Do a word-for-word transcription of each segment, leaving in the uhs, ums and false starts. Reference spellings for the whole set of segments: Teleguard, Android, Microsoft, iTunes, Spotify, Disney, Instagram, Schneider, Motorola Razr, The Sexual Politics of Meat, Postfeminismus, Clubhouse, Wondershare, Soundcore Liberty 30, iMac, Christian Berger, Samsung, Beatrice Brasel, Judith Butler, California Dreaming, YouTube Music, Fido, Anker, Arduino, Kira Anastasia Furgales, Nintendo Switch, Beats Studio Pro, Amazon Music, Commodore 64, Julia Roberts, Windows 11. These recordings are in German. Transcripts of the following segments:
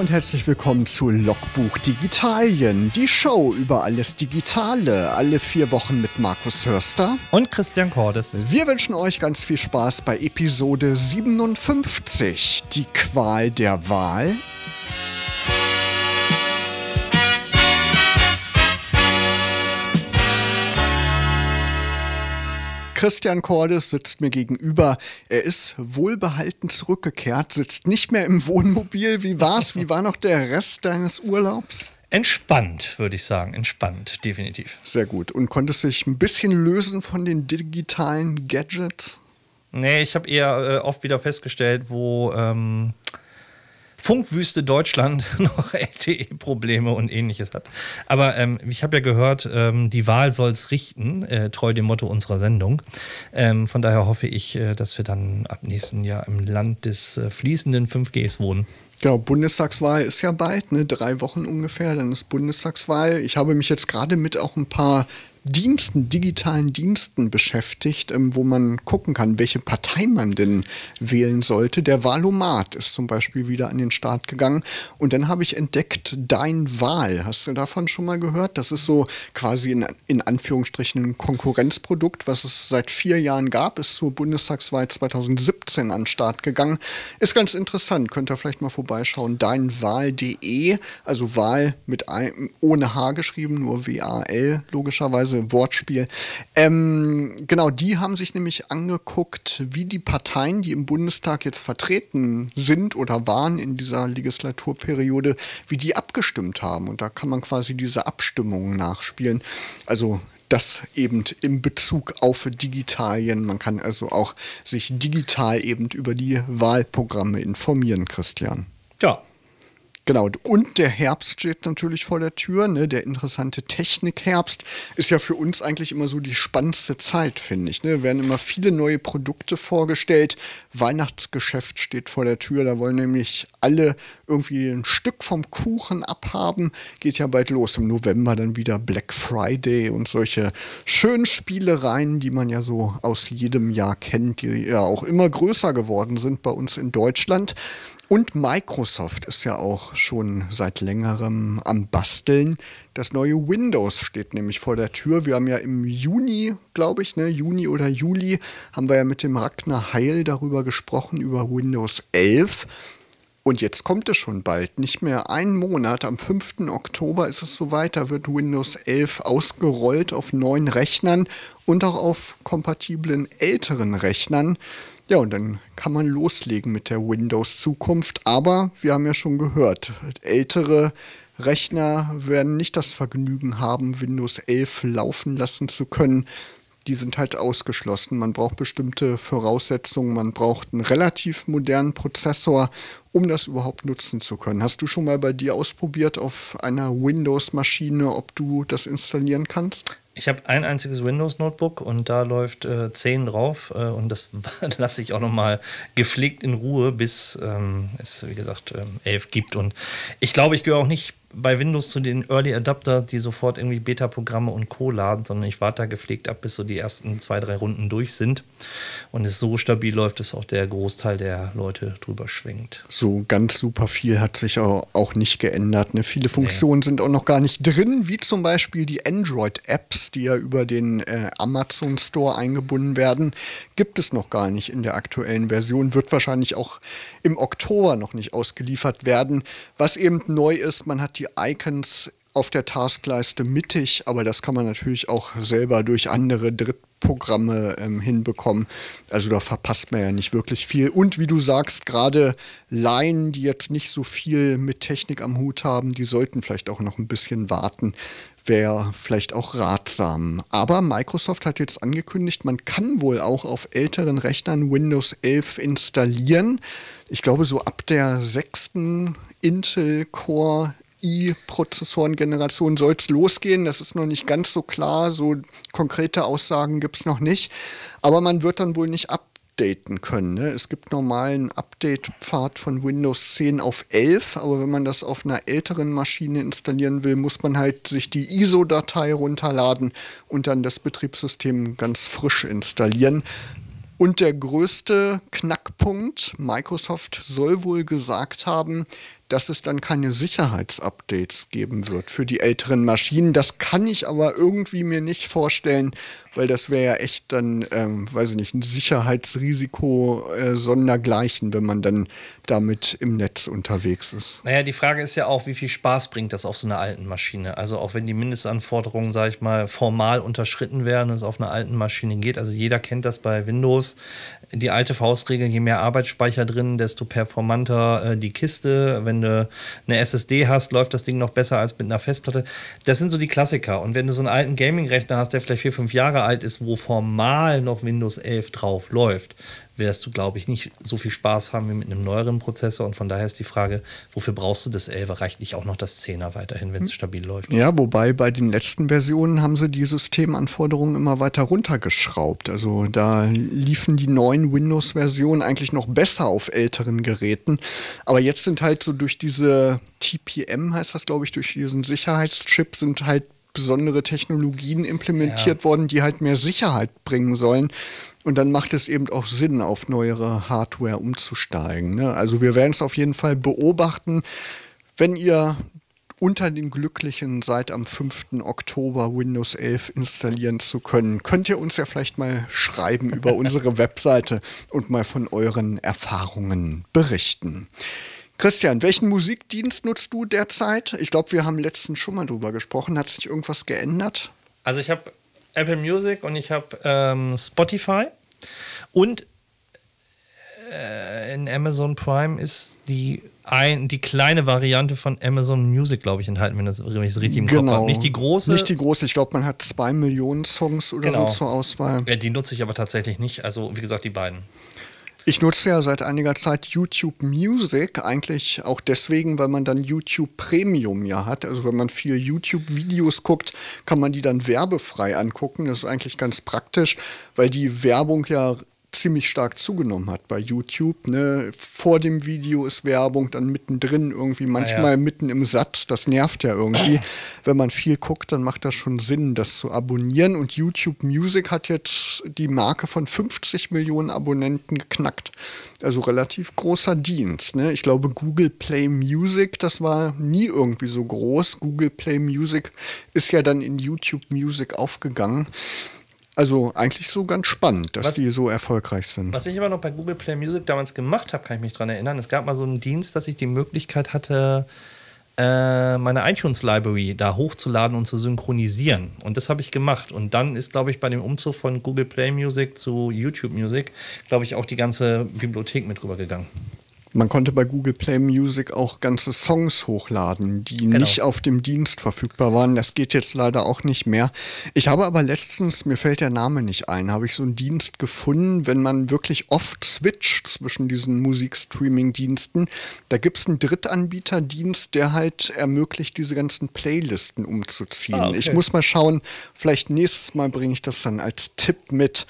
und herzlich willkommen zu Logbuch Digitalien, die Show über alles Digitale, alle vier Wochen mit Markus Hörster und Christian Cordes. Wir wünschen euch ganz viel Spaß bei Episode siebenundfünfzig, die Qual der Wahl. Christian Cordes sitzt mir gegenüber. Er ist wohlbehalten zurückgekehrt, sitzt nicht mehr im Wohnmobil. Wie war's? Wie war noch der Rest deines Urlaubs? Entspannt, würde ich sagen. Entspannt, definitiv. Sehr gut. Und konntest du dich ein bisschen lösen von den digitalen Gadgets? Nee, ich habe eher äh, oft wieder festgestellt, wo ähm, Funkwüste Deutschland noch L T E-Probleme und Ähnliches hat. Aber ähm, ich habe ja gehört, ähm, die Wahl soll's richten, äh, treu dem Motto unserer Sendung. Ähm, von daher hoffe ich, äh, dass wir dann ab nächsten Jahr im Land des äh, fließenden fünf Gs wohnen. Genau, Bundestagswahl ist ja bald, ne? Drei Wochen ungefähr, dann ist Bundestagswahl. Ich habe mich jetzt gerade mit auch ein paar Diensten, digitalen Diensten beschäftigt, ähm, wo man gucken kann, welche Partei man denn wählen sollte. Der Wahlomat ist zum Beispiel wieder an den Start gegangen. Und dann habe ich entdeckt, deinWahl. Hast du davon schon mal gehört? Das ist so quasi in, in Anführungsstrichen ein Konkurrenzprodukt, was es seit vier Jahren gab, ist zur Bundestagswahl zwanzig siebzehn an den Start gegangen. Ist ganz interessant, könnt ihr vielleicht mal vorbeischauen. deinWahl.de, also Wahl mit einem, ohne H geschrieben, nur W A L logischerweise. Wortspiel. Ähm, genau, die haben sich nämlich angeguckt, wie die Parteien, die im Bundestag jetzt vertreten sind oder waren in dieser Legislaturperiode, wie die abgestimmt haben. Und da kann man quasi diese Abstimmungen nachspielen. Also das eben im Bezug auf Digitalien. Man kann also auch sich digital eben über die Wahlprogramme informieren, Christian. Ja. Genau, und der Herbst steht natürlich vor der Tür, ne? Der interessante Technikherbst ist ja für uns eigentlich immer so die spannendste Zeit, finde ich. Ne? Werden immer viele neue Produkte vorgestellt, Weihnachtsgeschäft steht vor der Tür, da wollen nämlich alle irgendwie ein Stück vom Kuchen abhaben, geht ja bald los, im November dann wieder Black Friday und solche schönen Spielereien, die man ja so aus jedem Jahr kennt, die ja auch immer größer geworden sind bei uns in Deutschland. Und Microsoft ist ja auch schon seit längerem am Basteln. Das neue Windows steht nämlich vor der Tür. Wir haben ja im Juni, glaube ich, ne, Juni oder Juli, haben wir ja mit dem Ragnar Heil darüber gesprochen, über Windows elf. Und jetzt kommt es schon bald. Nicht mehr einen Monat, am fünften Oktober ist es soweit, da wird Windows elf ausgerollt auf neuen Rechnern und auch auf kompatiblen älteren Rechnern. Ja, und dann kann man loslegen mit der Windows-Zukunft. Aber wir haben ja schon gehört, ältere Rechner werden nicht das Vergnügen haben, Windows elf laufen lassen zu können. Die sind halt ausgeschlossen. Man braucht bestimmte Voraussetzungen, man braucht einen relativ modernen Prozessor, um das überhaupt nutzen zu können. Hast du schon mal bei dir ausprobiert auf einer Windows-Maschine, ob du das installieren kannst? Ich habe ein einziges Windows-Notebook und da läuft äh, zehn drauf äh, und das lasse ich auch nochmal gepflegt in Ruhe, bis ähm, es, wie gesagt, ähm, elf gibt. Und ich glaube, ich gehöre auch nicht bei Windows zu den Early Adapter, die sofort irgendwie Beta-Programme und Co. laden, sondern ich warte da gepflegt ab, bis so die ersten zwei, drei Runden durch sind und es so stabil läuft, dass auch der Großteil der Leute drüber schwenkt. So ganz super viel hat sich auch nicht geändert. Ne? Viele Funktionen nee. sind auch noch gar nicht drin, wie zum Beispiel die Android-Apps, die ja über den äh, Amazon Store eingebunden werden, gibt es noch gar nicht in der aktuellen Version, wird wahrscheinlich auch im Oktober noch nicht ausgeliefert werden. Was eben neu ist, man hat die die Icons auf der Taskleiste mittig, aber das kann man natürlich auch selber durch andere Drittprogramme ähm, hinbekommen. Also da verpasst man ja nicht wirklich viel. Und wie du sagst, gerade Laien, die jetzt nicht so viel mit Technik am Hut haben, die sollten vielleicht auch noch ein bisschen warten. Wäre vielleicht auch ratsam. Aber Microsoft hat jetzt angekündigt, man kann wohl auch auf älteren Rechnern Windows elf installieren. Ich glaube, so ab der sechsten Intel Core i-Prozessoren-Generation soll es losgehen. Das ist noch nicht ganz so klar. So konkrete Aussagen gibt es noch nicht. Aber man wird dann wohl nicht updaten können. Ne? Es gibt normal einen Update-Pfad von Windows zehn auf elf. Aber wenn man das auf einer älteren Maschine installieren will, muss man halt sich die I S O-Datei runterladen und dann das Betriebssystem ganz frisch installieren. Und der größte Knackpunkt, Microsoft soll wohl gesagt haben, dass es dann keine Sicherheitsupdates geben wird für die älteren Maschinen. Das kann ich aber irgendwie mir nicht vorstellen, weil das wäre ja echt dann, ähm, weiß ich nicht, ein Sicherheitsrisiko äh, sondergleichen, wenn man dann damit im Netz unterwegs ist. Naja, die Frage ist ja auch, wie viel Spaß bringt das auf so einer alten Maschine? Also auch wenn die Mindestanforderungen, sage ich mal, formal unterschritten werden und es auf einer alten Maschine geht. Also jeder kennt das bei Windows. Die alte Faustregel, je mehr Arbeitsspeicher drin, desto performanter äh, die Kiste. Wenn du eine S S D hast, läuft das Ding noch besser als mit einer Festplatte. Das sind so die Klassiker. Und wenn du so einen alten Gaming-Rechner hast, der vielleicht vier, fünf Jahre alt ist, wo formal noch Windows elf drauf läuft, wirst du, glaube ich, nicht so viel Spaß haben wie mit einem neueren Prozessor. Und von daher ist die Frage, wofür brauchst du das elfer? Reicht nicht auch noch das zehner weiterhin, wenn es stabil läuft? Ja, wobei bei den letzten Versionen haben sie die Systemanforderungen immer weiter runtergeschraubt. Also da liefen die neuen Windows-Versionen eigentlich noch besser auf älteren Geräten. Aber jetzt sind halt so durch diese T P M, heißt das, glaube ich, durch diesen Sicherheitschip sind halt besondere Technologien implementiert ja. worden, die halt mehr Sicherheit bringen sollen. Und dann macht es eben auch Sinn, auf neuere Hardware umzusteigen. Ne? Also wir werden es auf jeden Fall beobachten. Wenn ihr unter den Glücklichen seid, am fünften Oktober Windows elf installieren zu können, könnt ihr uns ja vielleicht mal schreiben über unsere Webseite und mal von euren Erfahrungen berichten. Christian, welchen Musikdienst nutzt du derzeit? Ich glaube, wir haben letztens schon mal drüber gesprochen. Hat sich irgendwas geändert? Also ich habe Apple Music und ich habe ähm, Spotify und äh, in Amazon Prime ist die, ein, die kleine Variante von Amazon Music, glaube ich, enthalten, wenn, das, wenn ich es richtig im genau. Kopf habe. Nicht die große. Nicht die große, ich glaube, man hat zwei Millionen Songs oder genau. so zur Auswahl. Ja, die nutze ich aber tatsächlich nicht, also wie gesagt, die beiden. Ich nutze ja seit einiger Zeit YouTube Music, eigentlich auch deswegen, weil man dann YouTube Premium ja hat. Also wenn man viel YouTube-Videos guckt, kann man die dann werbefrei angucken. Das ist eigentlich ganz praktisch, weil die Werbung ja ziemlich stark zugenommen hat bei YouTube. Ne? Vor dem Video ist Werbung, dann mittendrin irgendwie, manchmal ah, ja. mitten im Satz. Das nervt ja irgendwie. Wenn man viel guckt, dann macht das schon Sinn, das zu abonnieren. Und YouTube Music hat jetzt die Marke von fünfzig Millionen Abonnenten geknackt. Also relativ großer Dienst. Ne? Ich glaube, Google Play Music, das war nie irgendwie so groß. Google Play Music ist ja dann in YouTube Music aufgegangen. Also eigentlich so ganz spannend, dass was, die so erfolgreich sind. Was ich aber noch bei Google Play Music damals gemacht habe, kann ich mich dran erinnern. Es gab mal so einen Dienst, dass ich die Möglichkeit hatte, meine iTunes-Library da hochzuladen und zu synchronisieren. Und das habe ich gemacht. Und dann ist, glaube ich, bei dem Umzug von Google Play Music zu YouTube Music, glaube ich, auch die ganze Bibliothek mit rübergegangen. Man konnte bei Google Play Music auch ganze Songs hochladen, die genau. nicht auf dem Dienst verfügbar waren. Das geht jetzt leider auch nicht mehr. Ich habe aber letztens, mir fällt der Name nicht ein, habe ich so einen Dienst gefunden, wenn man wirklich oft switcht zwischen diesen Musikstreaming-Diensten. Da gibt es einen Drittanbieterdienst, der halt ermöglicht, diese ganzen Playlisten umzuziehen. Ah, okay. Ich muss mal schauen, vielleicht nächstes Mal bringe ich das dann als Tipp mit.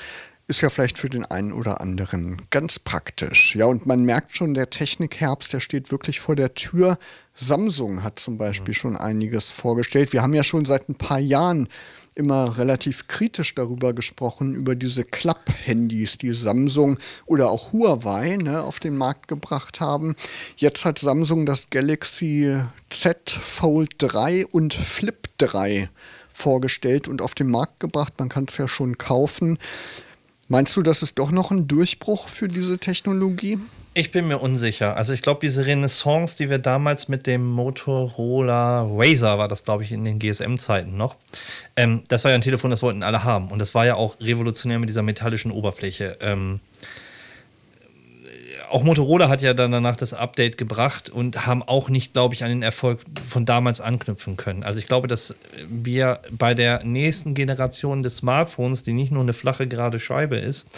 Ist ja vielleicht für den einen oder anderen ganz praktisch. Ja, und man merkt schon, der Technikherbst, der steht wirklich vor der Tür. Samsung hat zum Beispiel mhm. schon einiges vorgestellt. Wir haben ja schon seit ein paar Jahren immer relativ kritisch darüber gesprochen, über diese Klapp-Handys, die Samsung oder auch Huawei ne, auf den Markt gebracht haben. Jetzt hat Samsung das Galaxy Z Fold drei und Flip drei vorgestellt und auf den Markt gebracht. Man kann es ja schon kaufen. Meinst du, das ist doch noch ein Durchbruch für diese Technologie? Ich bin mir unsicher. Also ich glaube, diese Renaissance, die wir damals mit dem Motorola Razr, war das glaube ich in den G S M-Zeiten noch, ähm, das war ja ein Telefon, das wollten alle haben. Und das war ja auch revolutionär mit dieser metallischen Oberfläche. Ähm, auch Motorola hat ja dann danach das Update gebracht und haben auch nicht, glaube ich, an den Erfolg von damals anknüpfen können. Also ich glaube, dass wir bei der nächsten Generation des Smartphones, die nicht nur eine flache, gerade Scheibe ist,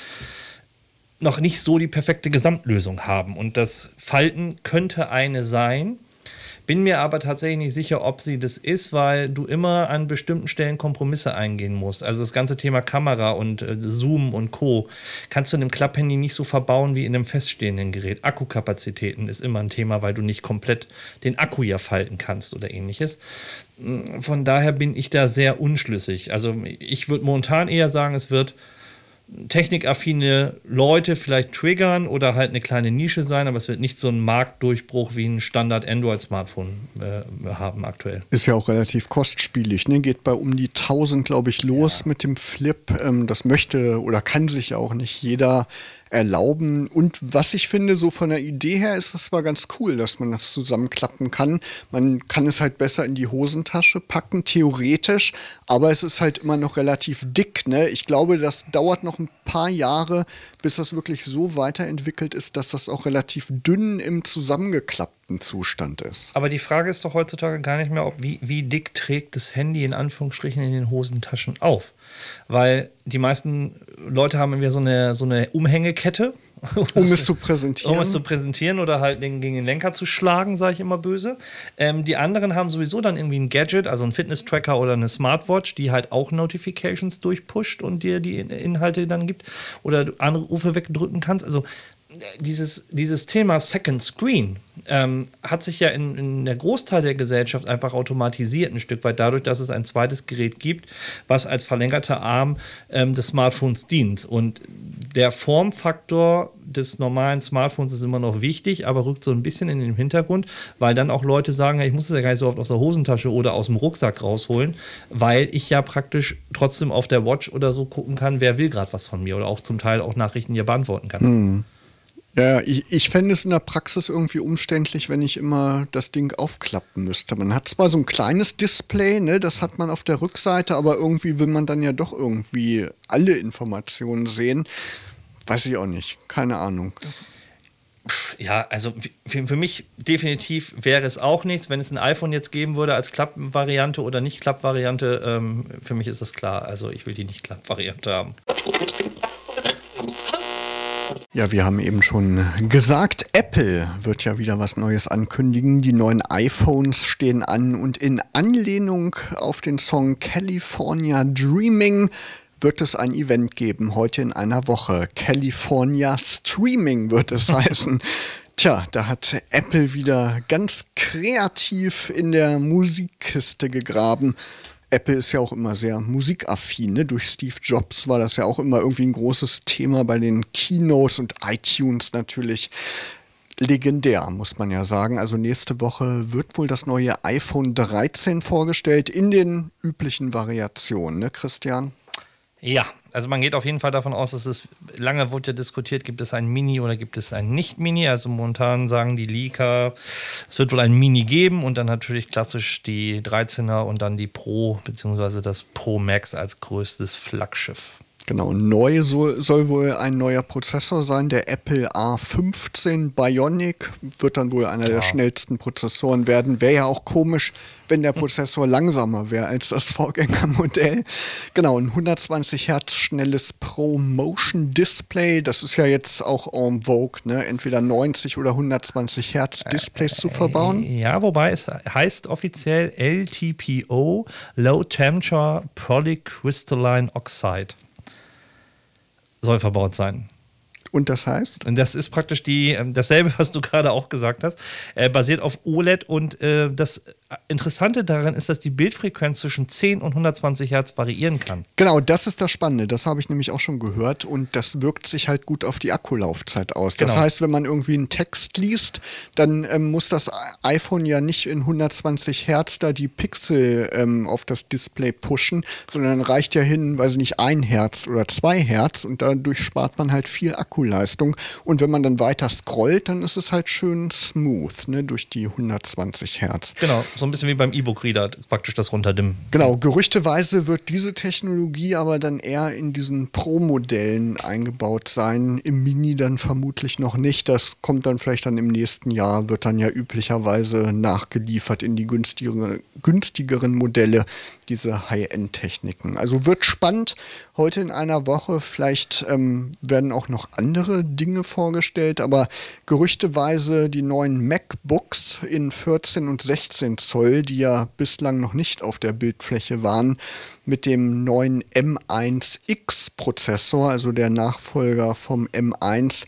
noch nicht so die perfekte Gesamtlösung haben. Und das Falten könnte eine sein. Bin mir aber tatsächlich nicht sicher, ob sie das ist, weil du immer an bestimmten Stellen Kompromisse eingehen musst. Also das ganze Thema Kamera und äh, Zoom und Co. kannst du in einem Klapphandy nicht so verbauen wie in einem feststehenden Gerät. Akkukapazitäten ist immer ein Thema, weil du nicht komplett den Akku ja falten kannst oder ähnliches. Von daher bin ich da sehr unschlüssig. Also ich würde momentan eher sagen, es wird technikaffine Leute vielleicht triggern oder halt eine kleine Nische sein, aber es wird nicht so einen Marktdurchbruch wie ein Standard-Android-Smartphone äh, haben aktuell. Ist ja auch relativ kostspielig, ne? Geht bei um die tausend, glaube ich, los ja. mit dem Flip. Ähm, das möchte oder kann sich ja auch nicht jeder erlauben. Und was ich finde, so von der Idee her ist es zwar ganz cool, dass man das zusammenklappen kann. Man kann es halt besser in die Hosentasche packen, theoretisch, aber es ist halt immer noch relativ dick, ne? Ich glaube, das dauert noch ein paar Jahre, bis das wirklich so weiterentwickelt ist, dass das auch relativ dünn im zusammengeklappten Zustand ist. Aber die Frage ist doch heutzutage gar nicht mehr, ob wie, wie dick trägt das Handy in Anführungsstrichen in den Hosentaschen auf? Weil die meisten Leute haben irgendwie so eine, so eine Umhängekette. Um es zu präsentieren. Um es zu präsentieren oder halt gegen den Lenker zu schlagen, sage ich immer böse. Ähm, die anderen haben sowieso dann irgendwie ein Gadget, also einen Fitness-Tracker oder eine Smartwatch, die halt auch Notifications durchpusht und dir die Inhalte dann gibt oder du Anrufe wegdrücken kannst. Also dieses, dieses Thema Second Screen ähm, hat sich ja in, in der Großteil der Gesellschaft einfach automatisiert ein Stück weit dadurch, dass es ein zweites Gerät gibt, was als verlängerter Arm ähm, des Smartphones dient. Und der Formfaktor des normalen Smartphones ist immer noch wichtig, aber rückt so ein bisschen in den Hintergrund, weil dann auch Leute sagen, ich muss es ja gar nicht so oft aus der Hosentasche oder aus dem Rucksack rausholen, weil ich ja praktisch trotzdem auf der Watch oder so gucken kann, wer will gerade was von mir oder auch zum Teil auch Nachrichten hier beantworten kann. Mhm. Ja, ich, ich fände es in der Praxis irgendwie umständlich, wenn ich immer das Ding aufklappen müsste. Man hat zwar so ein kleines Display, ne, das hat man auf der Rückseite, aber irgendwie will man dann ja doch irgendwie alle Informationen sehen. Weiß ich auch nicht, keine Ahnung. Ja, also für, für mich definitiv wäre es auch nichts, wenn es ein iPhone jetzt geben würde als Klappvariante oder nicht Klappvariante. Ähm, für mich ist das klar, also ich will die nicht Klappvariante haben. Ja, wir haben eben schon gesagt, Apple wird ja wieder was Neues ankündigen. Die neuen iPhones stehen an und in Anlehnung auf den Song California Dreaming wird es ein Event geben, heute in einer Woche. California Streaming wird es heißen. Tja, da hat Apple wieder ganz kreativ in der Musikkiste gegraben. Apple ist ja auch immer sehr musikaffin, ne? Durch Steve Jobs war das ja auch immer irgendwie ein großes Thema bei den Keynotes und iTunes natürlich legendär, muss man ja sagen. Also nächste Woche wird wohl das neue iPhone dreizehn vorgestellt in den üblichen Variationen, ne Christian? Ja, also man geht auf jeden Fall davon aus, dass es lange wurde ja diskutiert, gibt es ein Mini oder gibt es ein Nicht-Mini. Also momentan sagen die Leaker, es wird wohl ein Mini geben und dann natürlich klassisch die dreizehner und dann die Pro bzw. das Pro Max als größtes Flaggschiff. Genau, neu so, soll wohl ein neuer Prozessor sein, der Apple A fünfzehn Bionic, wird dann wohl einer ja. der schnellsten Prozessoren werden. Wäre ja auch komisch, wenn der Prozessor langsamer wäre als das Vorgängermodell. Genau, ein hundertzwanzig Hertz schnelles Pro-Motion-Display, das ist ja jetzt auch en vogue, ne? Entweder neunzig oder hundertzwanzig Hertz Displays äh, äh, zu verbauen. Ja, wobei es heißt offiziell L T P O, Low Temperature Polycrystalline Oxide. Soll verbaut sein. Und das heißt? Und das ist praktisch die, dasselbe, was du gerade auch gesagt hast, äh, basiert auf O L E D und äh, das Interessante daran ist, dass die Bildfrequenz zwischen zehn und hundertzwanzig Hertz variieren kann. Genau, das ist das Spannende. Das habe ich nämlich auch schon gehört und das wirkt sich halt gut auf die Akkulaufzeit aus. Genau. Das heißt, wenn man irgendwie einen Text liest, dann ähm, muss das iPhone ja nicht in hundertzwanzig Hertz da die Pixel ähm, auf das Display pushen, sondern reicht ja hin, weiß ich nicht, ein Hertz oder zwei Hertz und dadurch spart man halt viel Akkuleistung. Und wenn man dann weiter scrollt, dann ist es halt schön smooth, ne, durch die hundertzwanzig Hertz. Genau. So ein bisschen wie beim E-Book-Reader, praktisch das runterdimmen. Genau, gerüchteweise wird diese Technologie aber dann eher in diesen Pro-Modellen eingebaut sein. Im Mini dann vermutlich noch nicht. Das kommt dann vielleicht dann im nächsten Jahr, wird dann ja üblicherweise nachgeliefert in die günstigere, günstigeren Modelle, diese High-End-Techniken. Also wird spannend. Heute in einer Woche, vielleicht ähm, werden auch noch andere Dinge vorgestellt, aber gerüchteweise die neuen MacBooks in vierzehn und sechzehn Zoll, die ja bislang noch nicht auf der Bildfläche waren, mit dem neuen M eins X-Prozessor, also der Nachfolger vom M eins.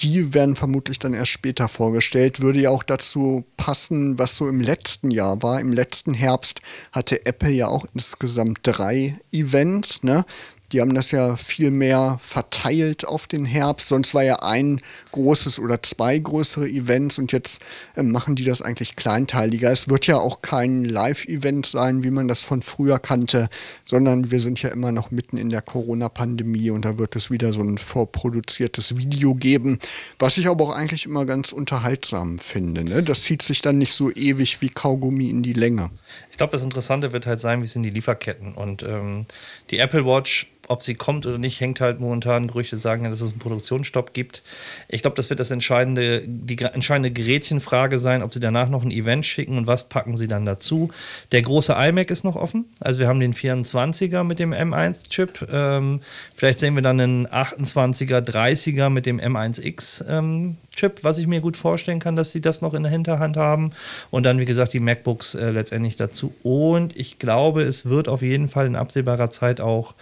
Die werden vermutlich dann erst später vorgestellt. Würde ja auch dazu passen, was so im letzten Jahr war. Im letzten Herbst hatte Apple ja auch insgesamt drei Events, ne? Die haben das ja viel mehr verteilt auf den Herbst. Sonst war ja ein großes oder zwei größere Events und jetzt äh, machen die das eigentlich kleinteiliger. Es wird ja auch kein Live-Event sein, wie man das von früher kannte, sondern wir sind ja immer noch mitten in der Corona-Pandemie und da wird es wieder so ein vorproduziertes Video geben, was ich aber auch eigentlich immer ganz unterhaltsam finde. Ne? Das zieht sich dann nicht so ewig wie Kaugummi in die Länge. Ich glaube, das Interessante wird halt sein, wie sind die Lieferketten und ähm, die Apple Watch, ob sie kommt oder nicht, hängt halt momentan. Gerüchte sagen, dass es einen Produktionsstopp gibt. Ich glaube, das wird das entscheidende, die entscheidende Gerätchenfrage sein, ob sie danach noch ein Event schicken und was packen sie dann dazu. Der große iMac ist noch offen. Also wir haben den vierundzwanziger mit dem M eins Chip. Ähm, vielleicht sehen wir dann einen achtundzwanziger, dreißiger mit dem M eins X ähm, Chip, was ich mir gut vorstellen kann, dass sie das noch in der Hinterhand haben. Und dann, wie gesagt, die MacBooks äh, letztendlich dazu. Und ich glaube, es wird auf jeden Fall in absehbarer Zeit auch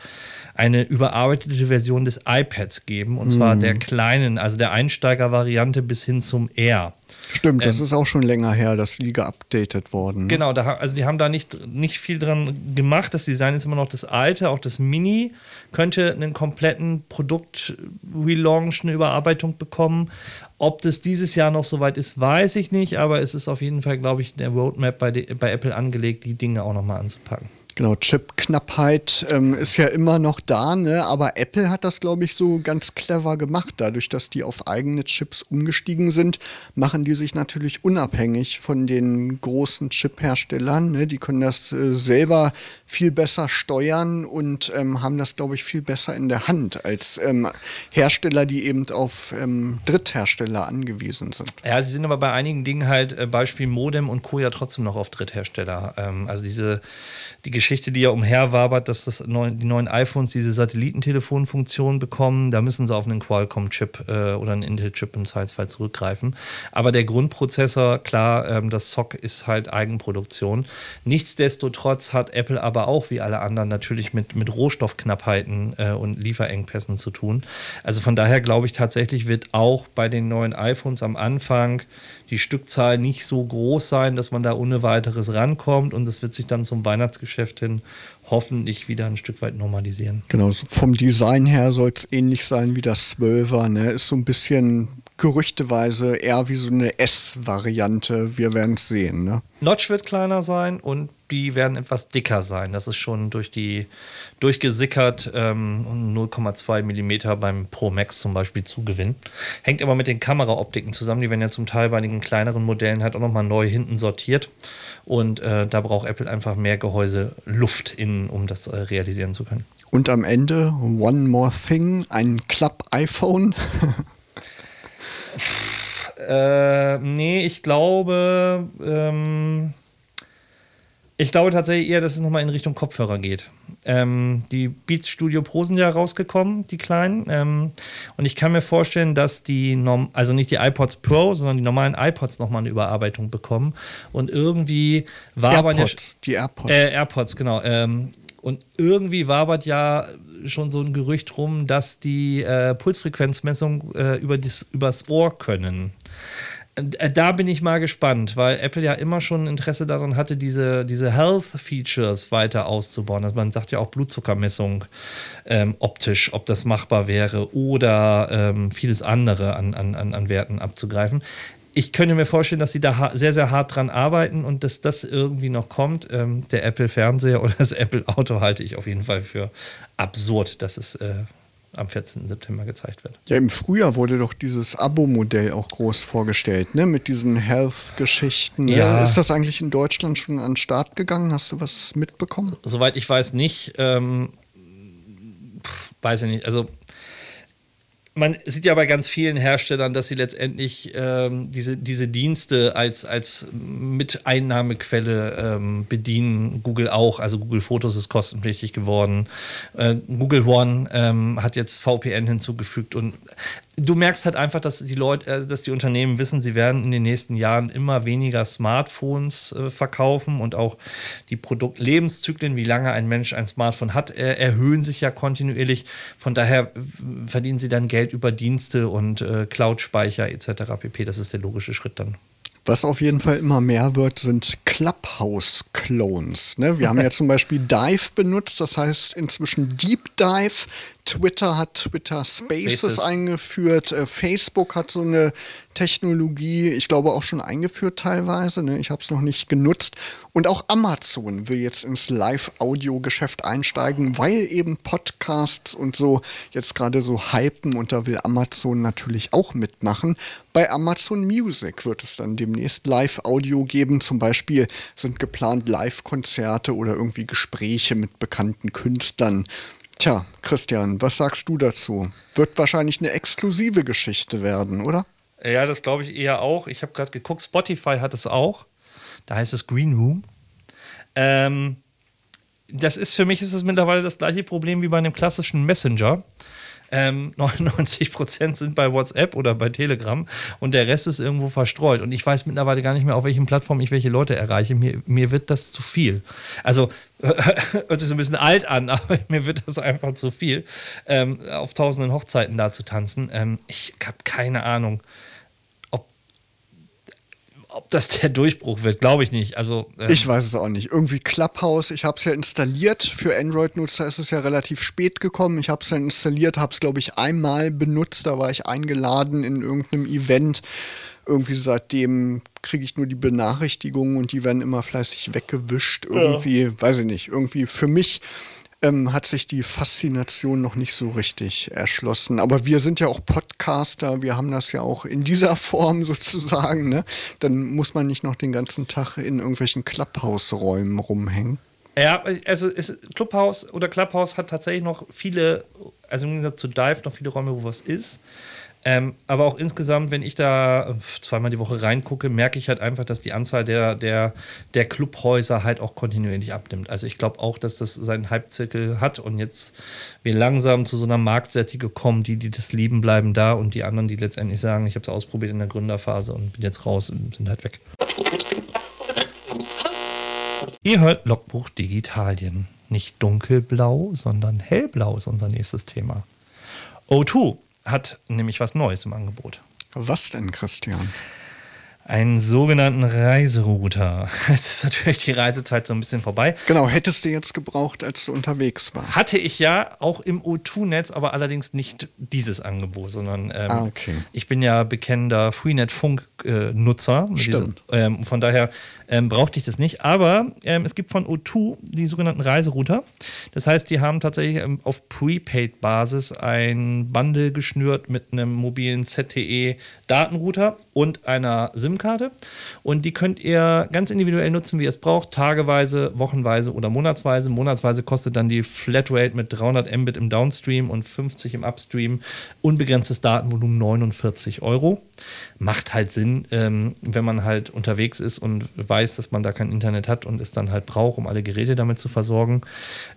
eine überarbeitete Version des iPads geben, und zwar mm. der kleinen, also der Einsteiger-Variante bis hin zum Air. Stimmt, das ähm, ist auch schon länger her, dass die geupdatet worden. Genau, da, also die haben da nicht, nicht viel dran gemacht. Das Design ist immer noch das alte, auch das Mini könnte einen kompletten Produkt-Relaunch, eine Überarbeitung bekommen. Ob das dieses Jahr noch soweit ist, weiß ich nicht, aber es ist auf jeden Fall, glaube ich, in der Roadmap bei, de, bei Apple angelegt, die Dinge auch nochmal anzupacken. Genau, Chipknappheit ähm, ist ja immer noch da, ne? Aber Apple hat das, glaube ich, so ganz clever gemacht. Dadurch, dass die auf eigene Chips umgestiegen sind, machen die sich natürlich unabhängig von den großen Chip-Herstellern, ne? Die können das äh, selber viel besser steuern und ähm, haben das, glaube ich, viel besser in der Hand als ähm, Hersteller, die eben auf ähm, Dritthersteller angewiesen sind. Ja, sie sind aber bei einigen Dingen halt, äh, Beispiel Modem und Co. ja trotzdem noch auf Dritthersteller. Ähm, also diese die Geschichte, die ja umherwabert, dass das neu, die neuen iPhones diese Satellitentelefonfunktion bekommen, da müssen sie auf einen Qualcomm-Chip äh, oder einen Intel-Chip im Zweifelsfall zurückgreifen. Aber der Grundprozessor, klar, ähm, das S O C ist halt Eigenproduktion. Nichtsdestotrotz hat Apple aber auch, wie alle anderen, natürlich mit, mit Rohstoffknappheiten äh, und Lieferengpässen zu tun. Also von daher glaube ich tatsächlich, wird auch bei den neuen iPhones am Anfang die Stückzahl nicht so groß sein, dass man da ohne weiteres rankommt, und das wird sich dann zum Weihnachtsgeschäft hin hoffentlich wieder ein Stück weit normalisieren. Genau, vom Design her soll es ähnlich sein wie das zwölfer, ne? Ist so ein bisschen gerüchteweise eher wie so eine S-Variante, wir werden es sehen. Ne? Notch wird kleiner sein und die werden etwas dicker sein. Das ist schon durch die durchgesickert, ähm, null Komma zwei Millimeter beim Pro Max zum Beispiel Zugewinn. Hängt aber mit den Kameraoptiken zusammen. Die werden ja zum Teil bei den kleineren Modellen halt auch nochmal neu hinten sortiert. Und äh, da braucht Apple einfach mehr Gehäuse Luft innen, um das äh, realisieren zu können. Und am Ende, one more thing, ein Club-iPhone. äh, nee, ich glaube... Ähm Ich glaube tatsächlich eher, dass es nochmal in Richtung Kopfhörer geht. Ähm, die Beats Studio Pro sind ja rausgekommen, die kleinen. Ähm, und ich kann mir vorstellen, dass die, Norm- also nicht die iPods Pro, sondern die normalen iPods nochmal eine Überarbeitung bekommen. Und irgendwie wabert ja... AirPods, die AirPods. Äh, AirPods, genau. Ähm, und irgendwie wabert ja schon so ein Gerücht rum, dass die äh, Pulsfrequenzmessung äh, über das, übers Ohr können. Da bin ich mal gespannt, weil Apple ja immer schon Interesse daran hatte, diese, diese Health-Features weiter auszubauen. Also man sagt ja auch Blutzuckermessung ähm, optisch, ob das machbar wäre, oder ähm, vieles andere an, an, an Werten abzugreifen. Ich könnte mir vorstellen, dass sie da ha- sehr, sehr hart dran arbeiten und dass das irgendwie noch kommt. Ähm, der Apple-Fernseher oder das Apple-Auto halte ich auf jeden Fall für absurd, dass es... Äh, am vierzehnten September gezeigt wird. Ja, im Frühjahr wurde doch dieses Abo-Modell auch groß vorgestellt, ne? Mit diesen Health-Geschichten. Ja. Ist das eigentlich in Deutschland schon an den Start gegangen? Hast du was mitbekommen? Soweit ich weiß nicht. Ähm, pff, weiß ich nicht. Also man sieht ja bei ganz vielen Herstellern, dass sie letztendlich ähm, diese, diese Dienste als, als Miteinnahmequelle ähm, bedienen. Google auch, also Google Fotos ist kostenpflichtig geworden. Äh, Google One ähm, hat jetzt V P N hinzugefügt, und du merkst halt einfach, dass die Leute, äh, dass die Unternehmen wissen, sie werden in den nächsten Jahren immer weniger Smartphones äh, verkaufen, und auch die Produktlebenszyklen, wie lange ein Mensch ein Smartphone hat, äh, erhöhen sich ja kontinuierlich. Von daher verdienen sie dann Geld über Dienste und äh, Cloud-Speicher et cetera pp. Das ist der logische Schritt dann. Was auf jeden Fall immer mehr wird, sind Clubhouse-Clones. Ne? Wir haben ja zum Beispiel Dive benutzt, das heißt inzwischen Deep Dive. Twitter hat Twitter Spaces, Spaces. eingeführt. Äh, Facebook hat so eine Technologie, ich glaube auch schon eingeführt teilweise. Ne? Ich habe es noch nicht genutzt. Und auch Amazon will jetzt ins Live-Audio-Geschäft einsteigen, weil eben Podcasts und so jetzt gerade so hypen. Und da will Amazon natürlich auch mitmachen. Bei Amazon Music wird es dann demnächst Live-Audio geben. Zum Beispiel sind geplant Live-Konzerte oder irgendwie Gespräche mit bekannten Künstlern. Tja, Christian, was sagst du dazu? Wird wahrscheinlich eine exklusive Geschichte werden, oder? Ja, das glaube ich eher auch. Ich habe gerade geguckt, Spotify hat es auch. Da heißt es Green Room. Ähm, das ist für mich ist es mittlerweile das gleiche Problem wie bei einem klassischen Messenger. Ähm, neunundneunzig Prozent sind bei WhatsApp oder bei Telegram und der Rest ist irgendwo verstreut. Und ich weiß mittlerweile gar nicht mehr, auf welchen Plattformen ich welche Leute erreiche. Mir, mir wird das zu viel. Also, hört sich so ein bisschen alt an, aber mir wird das einfach zu viel, ähm, auf tausenden Hochzeiten da zu tanzen. Ähm, ich habe keine Ahnung, ob, ob das der Durchbruch wird. Glaube ich nicht. Also, ähm, ich weiß es auch nicht. Irgendwie Clubhouse, ich habe es ja installiert. Für Android-Nutzer ist es ja relativ spät gekommen. Ich habe es dann installiert, habe es, glaube ich, einmal benutzt. Da war ich eingeladen in irgendeinem Event. Irgendwie seitdem kriege ich nur die Benachrichtigungen und die werden immer fleißig weggewischt. Irgendwie, ja. weiß ich nicht, irgendwie für mich ähm, hat sich die Faszination noch nicht so richtig erschlossen. Aber wir sind ja auch Podcaster, wir haben das ja auch in dieser Form sozusagen, ne? Dann muss man nicht noch den ganzen Tag in irgendwelchen Clubhouse-Räumen rumhängen. Ja, also ist Clubhouse oder Clubhouse hat tatsächlich noch viele, also im Gegensatz zu Dive, noch viele Räume, wo was ist. Ähm, aber auch insgesamt, wenn ich da zweimal die Woche reingucke, merke ich halt einfach, dass die Anzahl der, der, der Clubhäuser halt auch kontinuierlich abnimmt. Also ich glaube auch, dass das seinen Halbzirkel hat und jetzt wir langsam zu so einer Marktsättige kommen, die, die das lieben, bleiben da und die anderen, die letztendlich sagen, ich habe es ausprobiert in der Gründerphase und bin jetzt raus und sind halt weg. Ihr hört Logbuch Digitalien. Nicht dunkelblau, sondern hellblau ist unser nächstes Thema. O zwei hat nämlich was Neues im Angebot. Was denn, Christian? Einen sogenannten Reiserouter. Jetzt ist natürlich die Reisezeit so ein bisschen vorbei. Genau, hättest du jetzt gebraucht, als du unterwegs warst. Hatte ich ja, auch im O zwei Netz, aber allerdings nicht dieses Angebot, sondern ähm, ah, okay. ich bin ja bekennender Freenet-Funk-Nutzer. Stimmt. Diese, ähm, von daher ähm, brauchte ich das nicht. Aber ähm, es gibt von O zwei die sogenannten Reiserouter. Das heißt, die haben tatsächlich ähm, auf Prepaid-Basis ein Bundle geschnürt mit einem mobilen Z T E-Datenrouter und einer SIM-Karte. Karte und die könnt ihr ganz individuell nutzen, wie ihr es braucht, tageweise, wochenweise oder monatsweise. Monatsweise kostet dann die Flatrate mit dreihundert Mbit im Downstream und fünfzig im Upstream, unbegrenztes Datenvolumen neunundvierzig Euro. Macht halt Sinn, ähm, wenn man halt unterwegs ist und weiß, dass man da kein Internet hat und es dann halt braucht, um alle Geräte damit zu versorgen.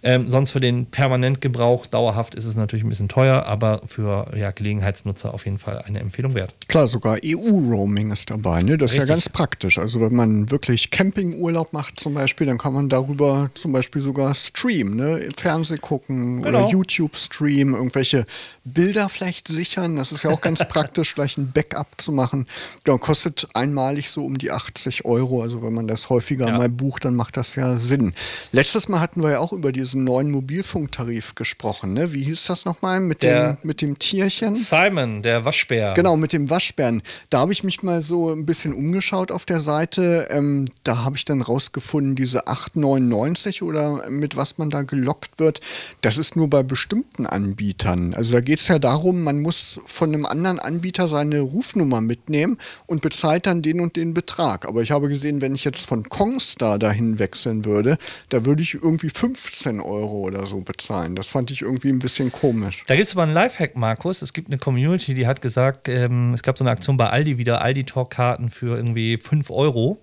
Ähm, sonst für den Permanentgebrauch, dauerhaft, ist es natürlich ein bisschen teuer, aber für ja, Gelegenheitsnutzer auf jeden Fall eine Empfehlung wert. Klar, sogar E U-Roaming ist dabei. Ne? Das ist Richtig. Ja ganz praktisch. Also wenn man wirklich Campingurlaub macht zum Beispiel, dann kann man darüber zum Beispiel sogar streamen, ne? Fernseh gucken genau. oder YouTube streamen, irgendwelche Bilder vielleicht sichern. Das ist ja auch ganz praktisch, vielleicht ein Backup zu machen. Genau, kostet einmalig so um die achtzig Euro. Also wenn man das häufiger ja. mal bucht, dann macht das ja Sinn. Letztes Mal hatten wir ja auch über diesen neuen Mobilfunktarif gesprochen. Ne? Wie hieß das nochmal mit dem, mit dem Tierchen? Simon, der Waschbär. Genau, mit dem Waschbären. Da habe ich mich mal so ein bisschen umgeschaut auf der Seite. Ähm, da habe ich dann rausgefunden, diese acht neunundneunzig oder mit was man da gelockt wird, das ist nur bei bestimmten Anbietern. Also da geht es ja darum, man muss von einem anderen Anbieter seine Rufnummer mitnehmen und bezahlt dann den und den Betrag. Aber ich habe gesehen, wenn ich jetzt von Kongstar dahin wechseln würde, da würde ich irgendwie fünfzehn Euro oder so bezahlen. Das fand ich irgendwie ein bisschen komisch. Da gibt es aber einen Lifehack, Markus. Es gibt eine Community, die hat gesagt, ähm, es gab so eine Aktion bei Aldi wieder, Aldi-Talk-Karten für irgendwie fünf Euro.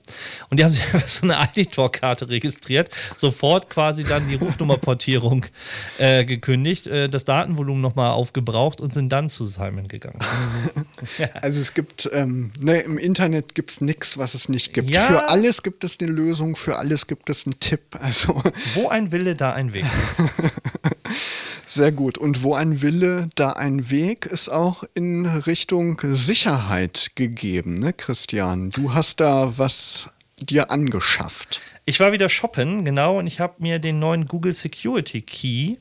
Und die haben sich so eine Aldi-Talk-Karte registriert, sofort quasi dann die Rufnummerportierung äh, gekündigt, äh, das Datenvolumen nochmal aufgebraucht und sind dann zu Simon gegangen. Also es gibt, ähm, ne, im Internet gibt es nichts, was es nicht gibt. Ja. Für alles gibt es eine Lösung, für alles gibt es einen Tipp. Also, wo ein Wille, da ein Weg. Sehr gut. Und wo ein Wille, da ein Weg, ist auch in Richtung Sicherheit gegeben, ne, Christian? Du hast da was dir angeschafft. Ich war wieder shoppen, genau, und ich habe mir den neuen Google Security Key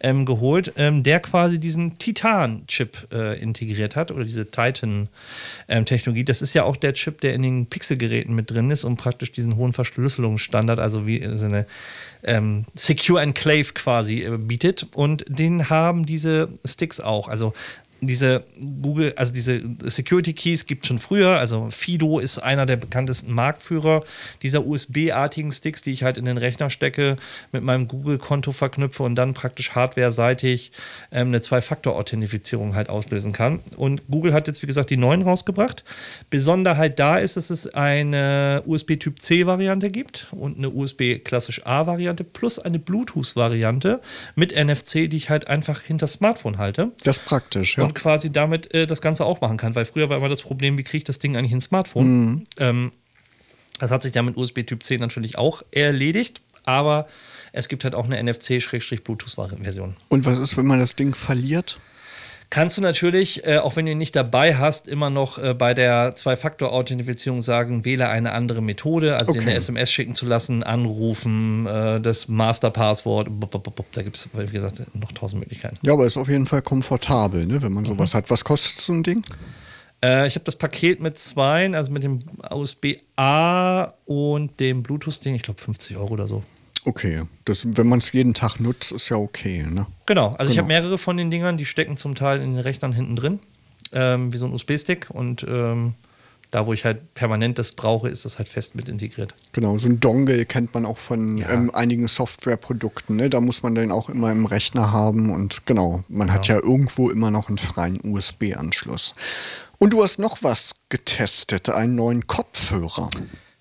ähm, geholt, ähm, der quasi diesen Titan-Chip äh, integriert hat oder diese Titan-Technologie. Ähm, das ist ja auch der Chip, der in den Pixel-Geräten mit drin ist und praktisch diesen hohen Verschlüsselungsstandard, also wie so eine ähm, Secure Enclave quasi äh, bietet. Und den haben diese Sticks auch, also Diese Google, also diese Security Keys gibt es schon früher, also Fido ist einer der bekanntesten Marktführer dieser U S B-artigen Sticks, die ich halt in den Rechner stecke, mit meinem Google-Konto verknüpfe und dann praktisch hardwareseitig ähm, eine Zwei-Faktor-Authentifizierung halt auslösen kann. Und Google hat jetzt, wie gesagt, die neuen rausgebracht. Besonderheit da ist, dass es eine U S B-Typ-C-Variante gibt und eine U S B-Klassisch-A-Variante plus eine Bluetooth-Variante mit N F C, die ich halt einfach hinter das Smartphone halte. Das ist praktisch, ja. Und quasi damit äh, das Ganze auch machen kann, weil früher war immer das Problem, wie kriege ich das Ding eigentlich ins Smartphone? Mhm. Ähm, das hat sich dann mit U S B-Typ-C natürlich auch erledigt, aber es gibt halt auch eine N F C-Bluetooth-Version. Und was ist, wenn man das Ding verliert? Kannst du natürlich, äh, auch wenn du ihn nicht dabei hast, immer noch äh, bei der Zwei-Faktor-Authentifizierung sagen, wähle eine andere Methode, also okay. dir eine S M S schicken zu lassen, anrufen, äh, das Masterpasswort, da gibt es, wie gesagt, noch tausend Möglichkeiten. Ja, aber ist auf jeden Fall komfortabel, ne, wenn man sowas mhm. hat. Was kostet so ein Ding? Äh, ich habe das Paket mit zwei, also mit dem U S B-A und dem Bluetooth-Ding, ich glaube fünfzig Euro oder so. Okay, das, wenn man es jeden Tag nutzt, ist ja okay, ne? Genau, also genau. Ich habe mehrere von den Dingern, die stecken zum Teil in den Rechnern hinten drin, ähm, wie so ein U S B-Stick und ähm, da, wo ich halt permanent das brauche, ist das halt fest mit integriert. Genau, so ein Dongle kennt man auch von ja. ähm, einigen Softwareprodukten, ne? Da muss man den auch immer im Rechner haben und genau, man genau. hat ja irgendwo immer noch einen freien U S B-Anschluss. Und du hast noch was getestet, einen neuen Kopfhörer.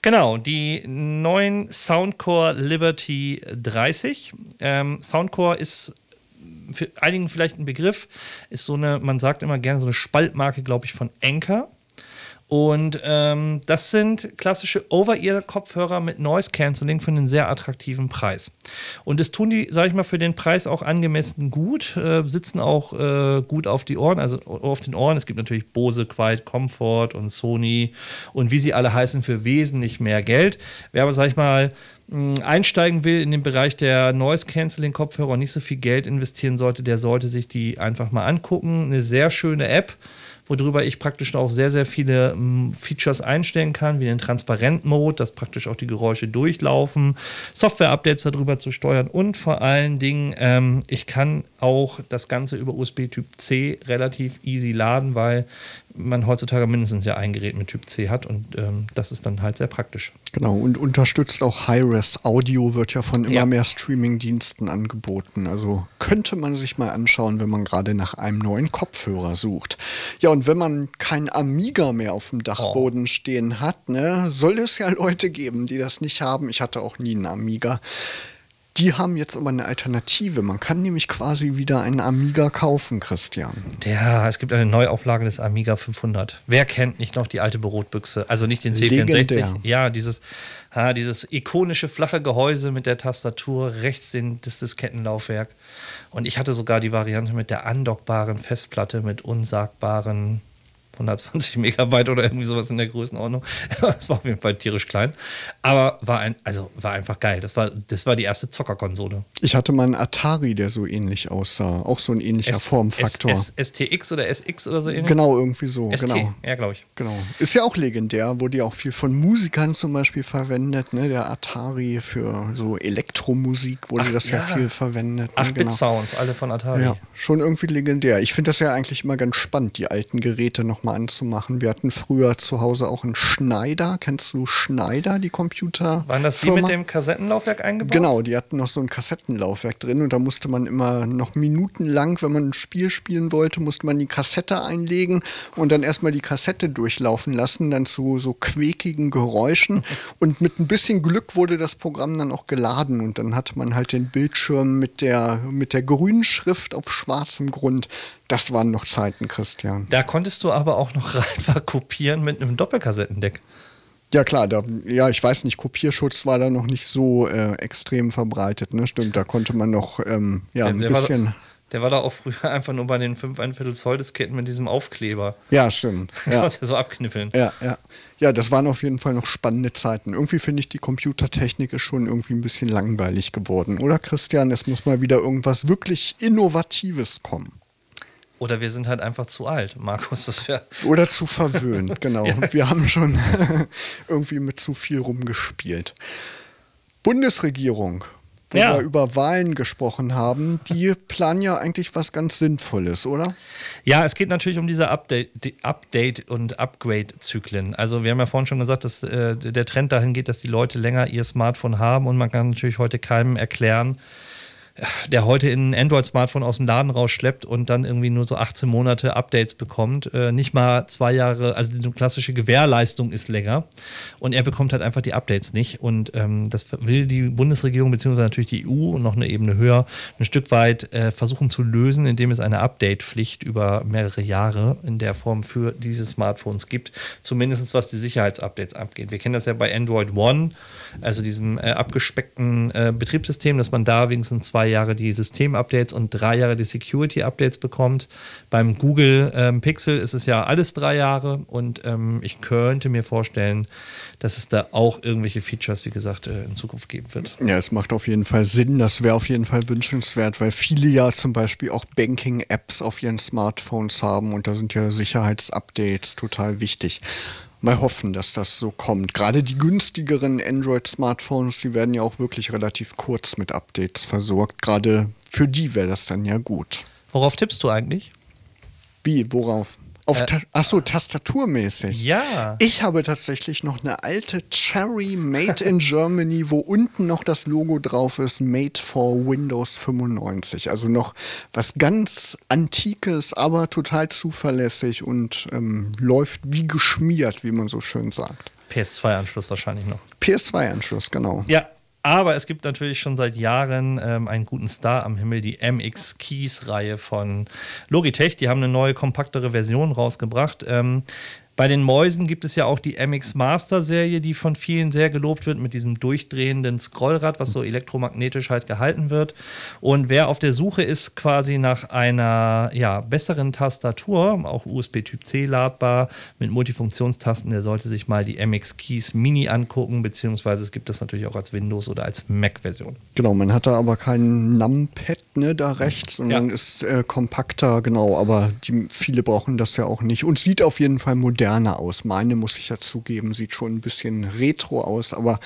Genau, die neuen Soundcore Liberty dreißig. Ähm, Soundcore ist für einigen vielleicht ein Begriff, ist so eine, man sagt immer gerne so eine Spaltmarke, glaube ich, von Anker. Und ähm, das sind klassische Over-Ear-Kopfhörer mit Noise-Canceling für einen sehr attraktiven Preis. Und das tun die, sage ich mal, für den Preis auch angemessen gut, äh, sitzen auch äh, gut auf die Ohren, also auf den Ohren. Es gibt natürlich Bose, Quiet Comfort und Sony und wie sie alle heißen für wesentlich mehr Geld. Wer aber, sage ich mal, einsteigen will in den Bereich der Noise-Canceling-Kopfhörer und nicht so viel Geld investieren sollte, der sollte sich die einfach mal angucken. Eine sehr schöne App, worüber ich praktisch auch sehr, sehr viele Features einstellen kann, wie den Transparent-Mode, dass praktisch auch die Geräusche durchlaufen, Software-Updates darüber zu steuern und vor allen Dingen, ähm, ich kann auch das Ganze über U S B-Typ-C relativ easy laden, weil man heutzutage mindestens ja ein Gerät mit Typ-C hat und ähm, das ist dann halt sehr praktisch. Genau, und unterstützt auch Hi-Res-Audio, wird ja von immer ja. mehr Streaming-Diensten angeboten. Also könnte man sich mal anschauen, wenn man gerade nach einem neuen Kopfhörer sucht. Ja, und wenn man kein Amiga mehr auf dem Dachboden oh. stehen hat, ne, soll es ja Leute geben, die das nicht haben. Ich hatte auch nie einen Amiga. Die haben jetzt aber eine Alternative. Man kann nämlich quasi wieder einen Amiga kaufen, Christian. Ja, es gibt eine Neuauflage des Amiga fünfhundert. Wer kennt nicht noch die alte Brotbüchse? Also nicht den C vierundsechzig. Legendär. Ja, dieses, ha, dieses ikonische flache Gehäuse mit der Tastatur, rechts den, das Diskettenlaufwerk. Und ich hatte sogar die Variante mit der andockbaren Festplatte mit unsagbaren hundertzwanzig Megabyte oder irgendwie sowas in der Größenordnung. Das war auf jeden Fall tierisch klein. Aber war, ein, also war einfach geil. Das war, das war die erste Zockerkonsole. Ich hatte mal einen Atari, der so ähnlich aussah. Auch so ein ähnlicher S- Formfaktor. S- S- S T X oder S X oder so ähnlich? Genau, irgendwie so. S T, genau. Ja, glaube ich. Genau. Ist ja auch legendär. Wurde ja auch viel von Musikern zum Beispiel verwendet. Ne? Der Atari für so Elektromusik wurde Ach, das ja, ja viel verwendet. acht-Bit-Sounds, genau. Alle von Atari. Ja, schon irgendwie legendär. Ich finde das ja eigentlich immer ganz spannend, die alten Geräte noch mal anzumachen. Wir hatten früher zu Hause auch einen Schneider. Kennst du Schneider, die Computerfirma? Waren das die mit dem Kassettenlaufwerk eingebaut? Genau, die hatten noch so ein Kassettenlaufwerk drin und da musste man immer noch minutenlang, wenn man ein Spiel spielen wollte, musste man die Kassette einlegen und dann erstmal die Kassette durchlaufen lassen, dann zu so quäkigen Geräuschen und mit ein bisschen Glück wurde das Programm dann auch geladen und dann hatte man halt den Bildschirm mit der, mit der grünen Schrift auf schwarzem Grund. Das waren noch Zeiten, Christian. Da konntest du aber auch noch einfach kopieren mit einem Doppelkassettendeck. Ja klar, da, ja, ich weiß nicht, Kopierschutz war da noch nicht so äh, extrem verbreitet, ne? Stimmt, da konnte man noch ähm, ja, der, ein der bisschen... War, Der war da auch früher einfach nur bei den fünf ein Viertel Zoll Disketten mit diesem Aufkleber. Ja, stimmt. Ja. Kannst ja so abknippeln. Ja, ja. Ja, das waren auf jeden Fall noch spannende Zeiten. Irgendwie finde ich, die Computertechnik ist schon irgendwie ein bisschen langweilig geworden. Oder, Christian? Es muss mal wieder irgendwas wirklich Innovatives kommen. Oder wir sind halt einfach zu alt, Markus. Das wär Oder zu verwöhnt, genau. Ja. Wir haben schon irgendwie mit zu viel rumgespielt. Bundesregierung, wo ja. wir über Wahlen gesprochen haben, die planen ja eigentlich was ganz Sinnvolles, oder? Ja, es geht natürlich um diese Update, die Update- und Upgrade-Zyklen. Also wir haben ja vorhin schon gesagt, dass äh, der Trend dahin geht, dass die Leute länger ihr Smartphone haben, und man kann natürlich heute keinem erklären, der heute ein Android-Smartphone aus dem Laden rausschleppt und dann irgendwie nur so achtzehn Monate Updates bekommt, äh, nicht mal zwei Jahre, also die klassische Gewährleistung ist länger, und er bekommt halt einfach die Updates nicht, und ähm, das will die Bundesregierung beziehungsweise natürlich die E U und noch eine Ebene höher ein Stück weit äh, versuchen zu lösen, indem es eine Update-Pflicht über mehrere Jahre in der Form für diese Smartphones gibt, zumindest was die Sicherheitsupdates angeht. Wir kennen das ja bei Android One, also diesem äh, abgespeckten äh, Betriebssystem, dass man da wenigstens zwei Jahre die System-Updates und drei Jahre die Security-Updates bekommt. Beim Google ähm, Pixel ist es ja alles drei Jahre und ähm, ich könnte mir vorstellen, dass es da auch irgendwelche Features, wie gesagt, äh, in Zukunft geben wird. Ja, es macht auf jeden Fall Sinn. Das wäre auf jeden Fall wünschenswert, weil viele ja zum Beispiel auch Banking-Apps auf ihren Smartphones haben und da sind ja Sicherheitsupdates total wichtig. Mal hoffen, dass das so kommt. Gerade die günstigeren Android-Smartphones, die werden ja auch wirklich relativ kurz mit Updates versorgt. Gerade für die wäre das dann ja gut. Worauf tippst du eigentlich? Wie, worauf? Auf äh, ta- Achso, tastaturmäßig. Ja. Ich habe tatsächlich noch eine alte Cherry Made in Germany, wo unten noch das Logo drauf ist, Made for Windows fünfundneunzig. Also noch was ganz Antikes, aber total zuverlässig und ähm, läuft wie geschmiert, wie man so schön sagt. P S zwei Anschluss wahrscheinlich noch. P S zwei Anschluss, genau. Ja. Aber es gibt natürlich schon seit Jahren ähm, einen guten Star am Himmel, die M X Keys Reihe von Logitech. Die haben eine neue, kompaktere Version rausgebracht. Ähm, bei den Mäusen gibt es ja auch die M X Master Serie, die von vielen sehr gelobt wird, mit diesem durchdrehenden Scrollrad, was so elektromagnetisch halt gehalten wird. Und wer auf der Suche ist quasi nach einer ja, besseren Tastatur, auch U S B Typ C ladbar, mit Multifunktionstasten, der sollte sich mal die M X Keys Mini angucken, beziehungsweise es gibt das natürlich auch als Windows- oder als Mac-Version. Genau, man hat da aber kein Numpad, ne, da rechts, sondern ja. ist äh, kompakter, genau, aber die, viele brauchen das ja auch nicht und sieht auf jeden Fall modern aus. Meine, muss ich ja zugeben, sieht schon ein bisschen retro aus, aber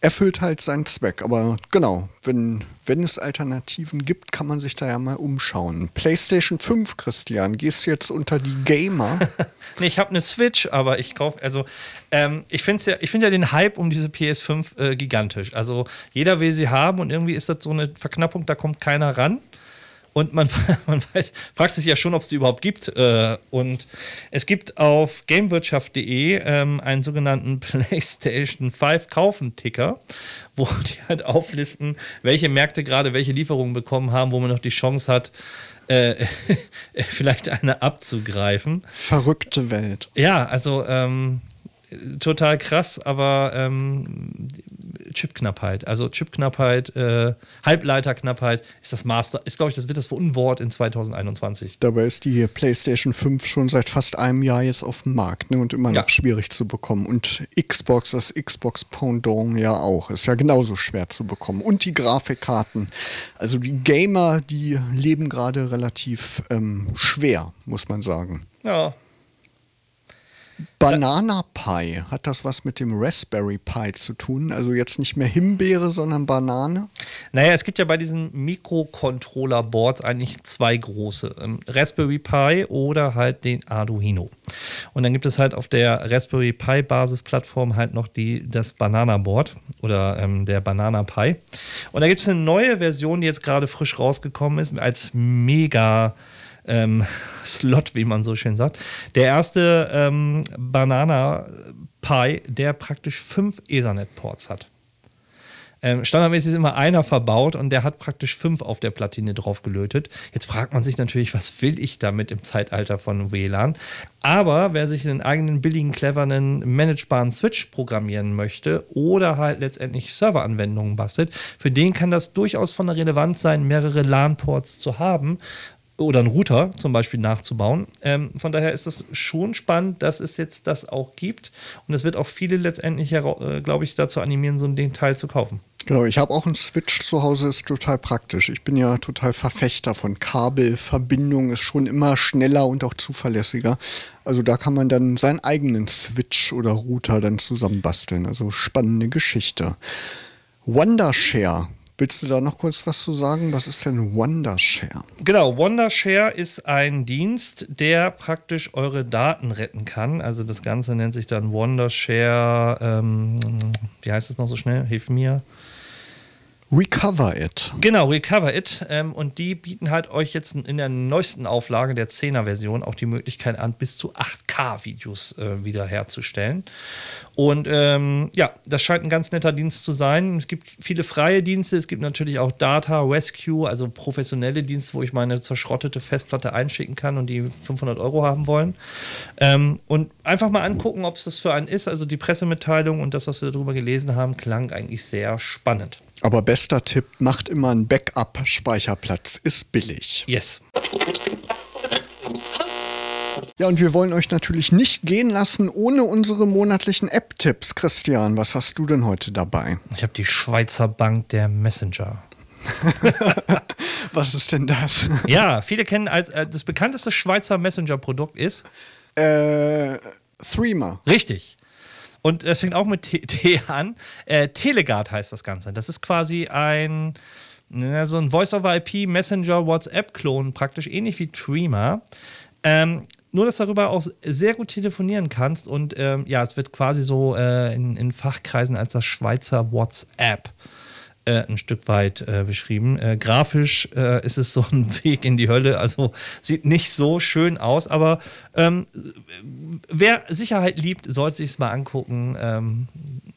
erfüllt halt seinen Zweck. Aber genau, wenn, wenn es Alternativen gibt, kann man sich da ja mal umschauen. PlayStation fünf, Christian, gehst du jetzt unter die Gamer? Nee, ich habe eine Switch, aber ich kaufe, also ähm, ich finde ja, ich find ja den Hype um diese P S fünf äh, gigantisch. Also jeder will sie haben und irgendwie ist das so eine Verknappung, da kommt keiner ran. Und man, man weiß, fragt sich ja schon, ob es die überhaupt gibt. Und es gibt auf gamewirtschaft punkt de einen sogenannten PlayStation fünf Kaufen Ticker, wo die halt auflisten, welche Märkte gerade welche Lieferungen bekommen haben, wo man noch die Chance hat, Äh, vielleicht eine abzugreifen. Verrückte Welt. Ja, also ähm, total krass, aber ähm, Chipknappheit, also Chipknappheit, äh, Halbleiterknappheit ist das Master, ist glaube ich, das wird das Unwort in zwanzig einundzwanzig. Dabei ist die PlayStation fünf schon seit fast einem Jahr jetzt auf dem Markt, ne, und immer noch ja. schwierig zu bekommen, und Xbox, das Xbox Pendant ja auch, ist ja genauso schwer zu bekommen, und die Grafikkarten, also die Gamer, die leben gerade relativ ähm, schwer, muss man sagen. Ja. Banana Pi, hat das was mit dem Raspberry Pi zu tun? Also jetzt nicht mehr Himbeere, sondern Banane? Naja, es gibt ja bei diesen Mikrocontroller-Boards eigentlich zwei große. Ähm, Raspberry Pi oder halt den Arduino. Und dann gibt es halt auf der Raspberry Pi-Basisplattform halt noch die, das Banana Board oder ähm, der Banana Pi. Und da gibt es eine neue Version, die jetzt gerade frisch rausgekommen ist, als mega Ähm, Slot, wie man so schön sagt. Der erste ähm, Banana Pi, der praktisch fünf Ethernet-Ports hat. Ähm, standardmäßig ist immer einer verbaut und der hat praktisch fünf auf der Platine drauf gelötet. Jetzt fragt man sich natürlich, was will ich damit im Zeitalter von W LAN? Aber wer sich einen eigenen billigen, cleveren, managebaren Switch programmieren möchte oder halt letztendlich Serveranwendungen bastelt, für den kann das durchaus von der Relevanz sein, mehrere LAN-Ports zu haben oder einen Router zum Beispiel nachzubauen. Ähm, von daher ist es schon spannend, dass es jetzt das auch gibt. Und es wird auch viele letztendlich, äh, glaube ich, dazu animieren, so ein Teil zu kaufen. Genau, ich habe auch einen Switch zu Hause, ist total praktisch. Ich bin ja total Verfechter von Kabelverbindung, ist schon immer schneller und auch zuverlässiger. Also da kann man dann seinen eigenen Switch oder Router dann zusammenbasteln. Also spannende Geschichte. Wondershare. Willst du da noch kurz was zu sagen? Was ist denn Wondershare? Genau, Wondershare ist ein Dienst, der praktisch eure Daten retten kann. Also das Ganze nennt sich dann Wondershare, ähm, wie heißt es noch so schnell? Hilf mir. Recover It. Genau, Recover It. Ähm, und die bieten halt euch jetzt in der neuesten Auflage der zehner-Version auch die Möglichkeit an, bis zu acht K Videos äh, wiederherzustellen. Und ähm, ja, das scheint ein ganz netter Dienst zu sein. Es gibt viele freie Dienste. Es gibt natürlich auch Data Rescue, also professionelle Dienste, wo ich meine zerschrottete Festplatte einschicken kann und die fünfhundert Euro haben wollen. Ähm, und einfach mal angucken, ob es das für einen ist. Also die Pressemitteilung und das, was wir darüber gelesen haben, klang eigentlich sehr spannend. Aber bester Tipp, macht immer einen Backup-Speicherplatz, ist billig. Yes. Ja, und wir wollen euch natürlich nicht gehen lassen ohne unsere monatlichen App-Tipps. Christian, was hast du denn heute dabei? Ich habe die Schweizer Bank der Messenger. Was ist denn das? Ja, viele kennen als äh, das bekannteste Schweizer Messenger-Produkt ist äh, Threema. Richtig. Und das fängt auch mit T, T an. Äh, Teleguard heißt das Ganze. Das ist quasi ein, na, so ein Voice-over-I P-Messenger-WhatsApp-Klon, praktisch ähnlich wie Threema. Ähm, nur, dass du darüber auch sehr gut telefonieren kannst. Und ähm, ja, es wird quasi so äh, in, in Fachkreisen als das Schweizer WhatsApp äh, ein Stück weit äh, beschrieben. Äh, grafisch äh, ist es so ein Weg in die Hölle. Also sieht nicht so schön aus, aber ähm, wer Sicherheit liebt, sollte sich es mal angucken. Ähm,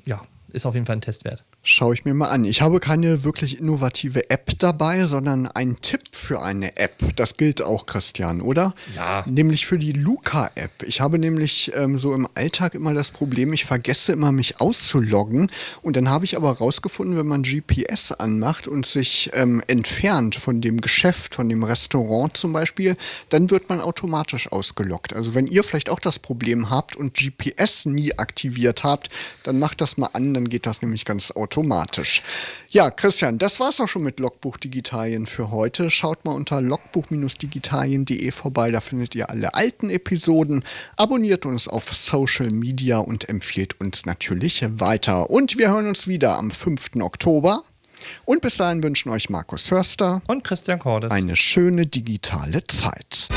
ja, ist auf jeden Fall ein Test wert. Schaue ich mir mal an. Ich habe keine wirklich innovative App dabei, sondern einen Tipp für eine App. Das gilt auch, Christian, oder? Ja. Nämlich für die Luca-App. Ich habe nämlich ähm, so im Alltag immer das Problem, ich vergesse immer, mich auszuloggen. Und dann habe ich aber rausgefunden, wenn man G P S anmacht und sich ähm, entfernt von dem Geschäft, von dem Restaurant zum Beispiel, dann wird man automatisch ausgeloggt. Also wenn ihr vielleicht auch das Problem habt und G P S nie aktiviert habt, dann macht das mal an, dann geht das nämlich ganz automatisch. automatisch. Ja, Christian, das war's auch schon mit Logbuch Digitalien für heute. Schaut mal unter logbuch Bindestrich digitalien Punkt de vorbei, da findet ihr alle alten Episoden. Abonniert uns auf Social Media und empfiehlt uns natürlich weiter. Und wir hören uns wieder am fünften Oktober. Und bis dahin wünschen euch Markus Hörster und Christian Cordes eine schöne digitale Zeit.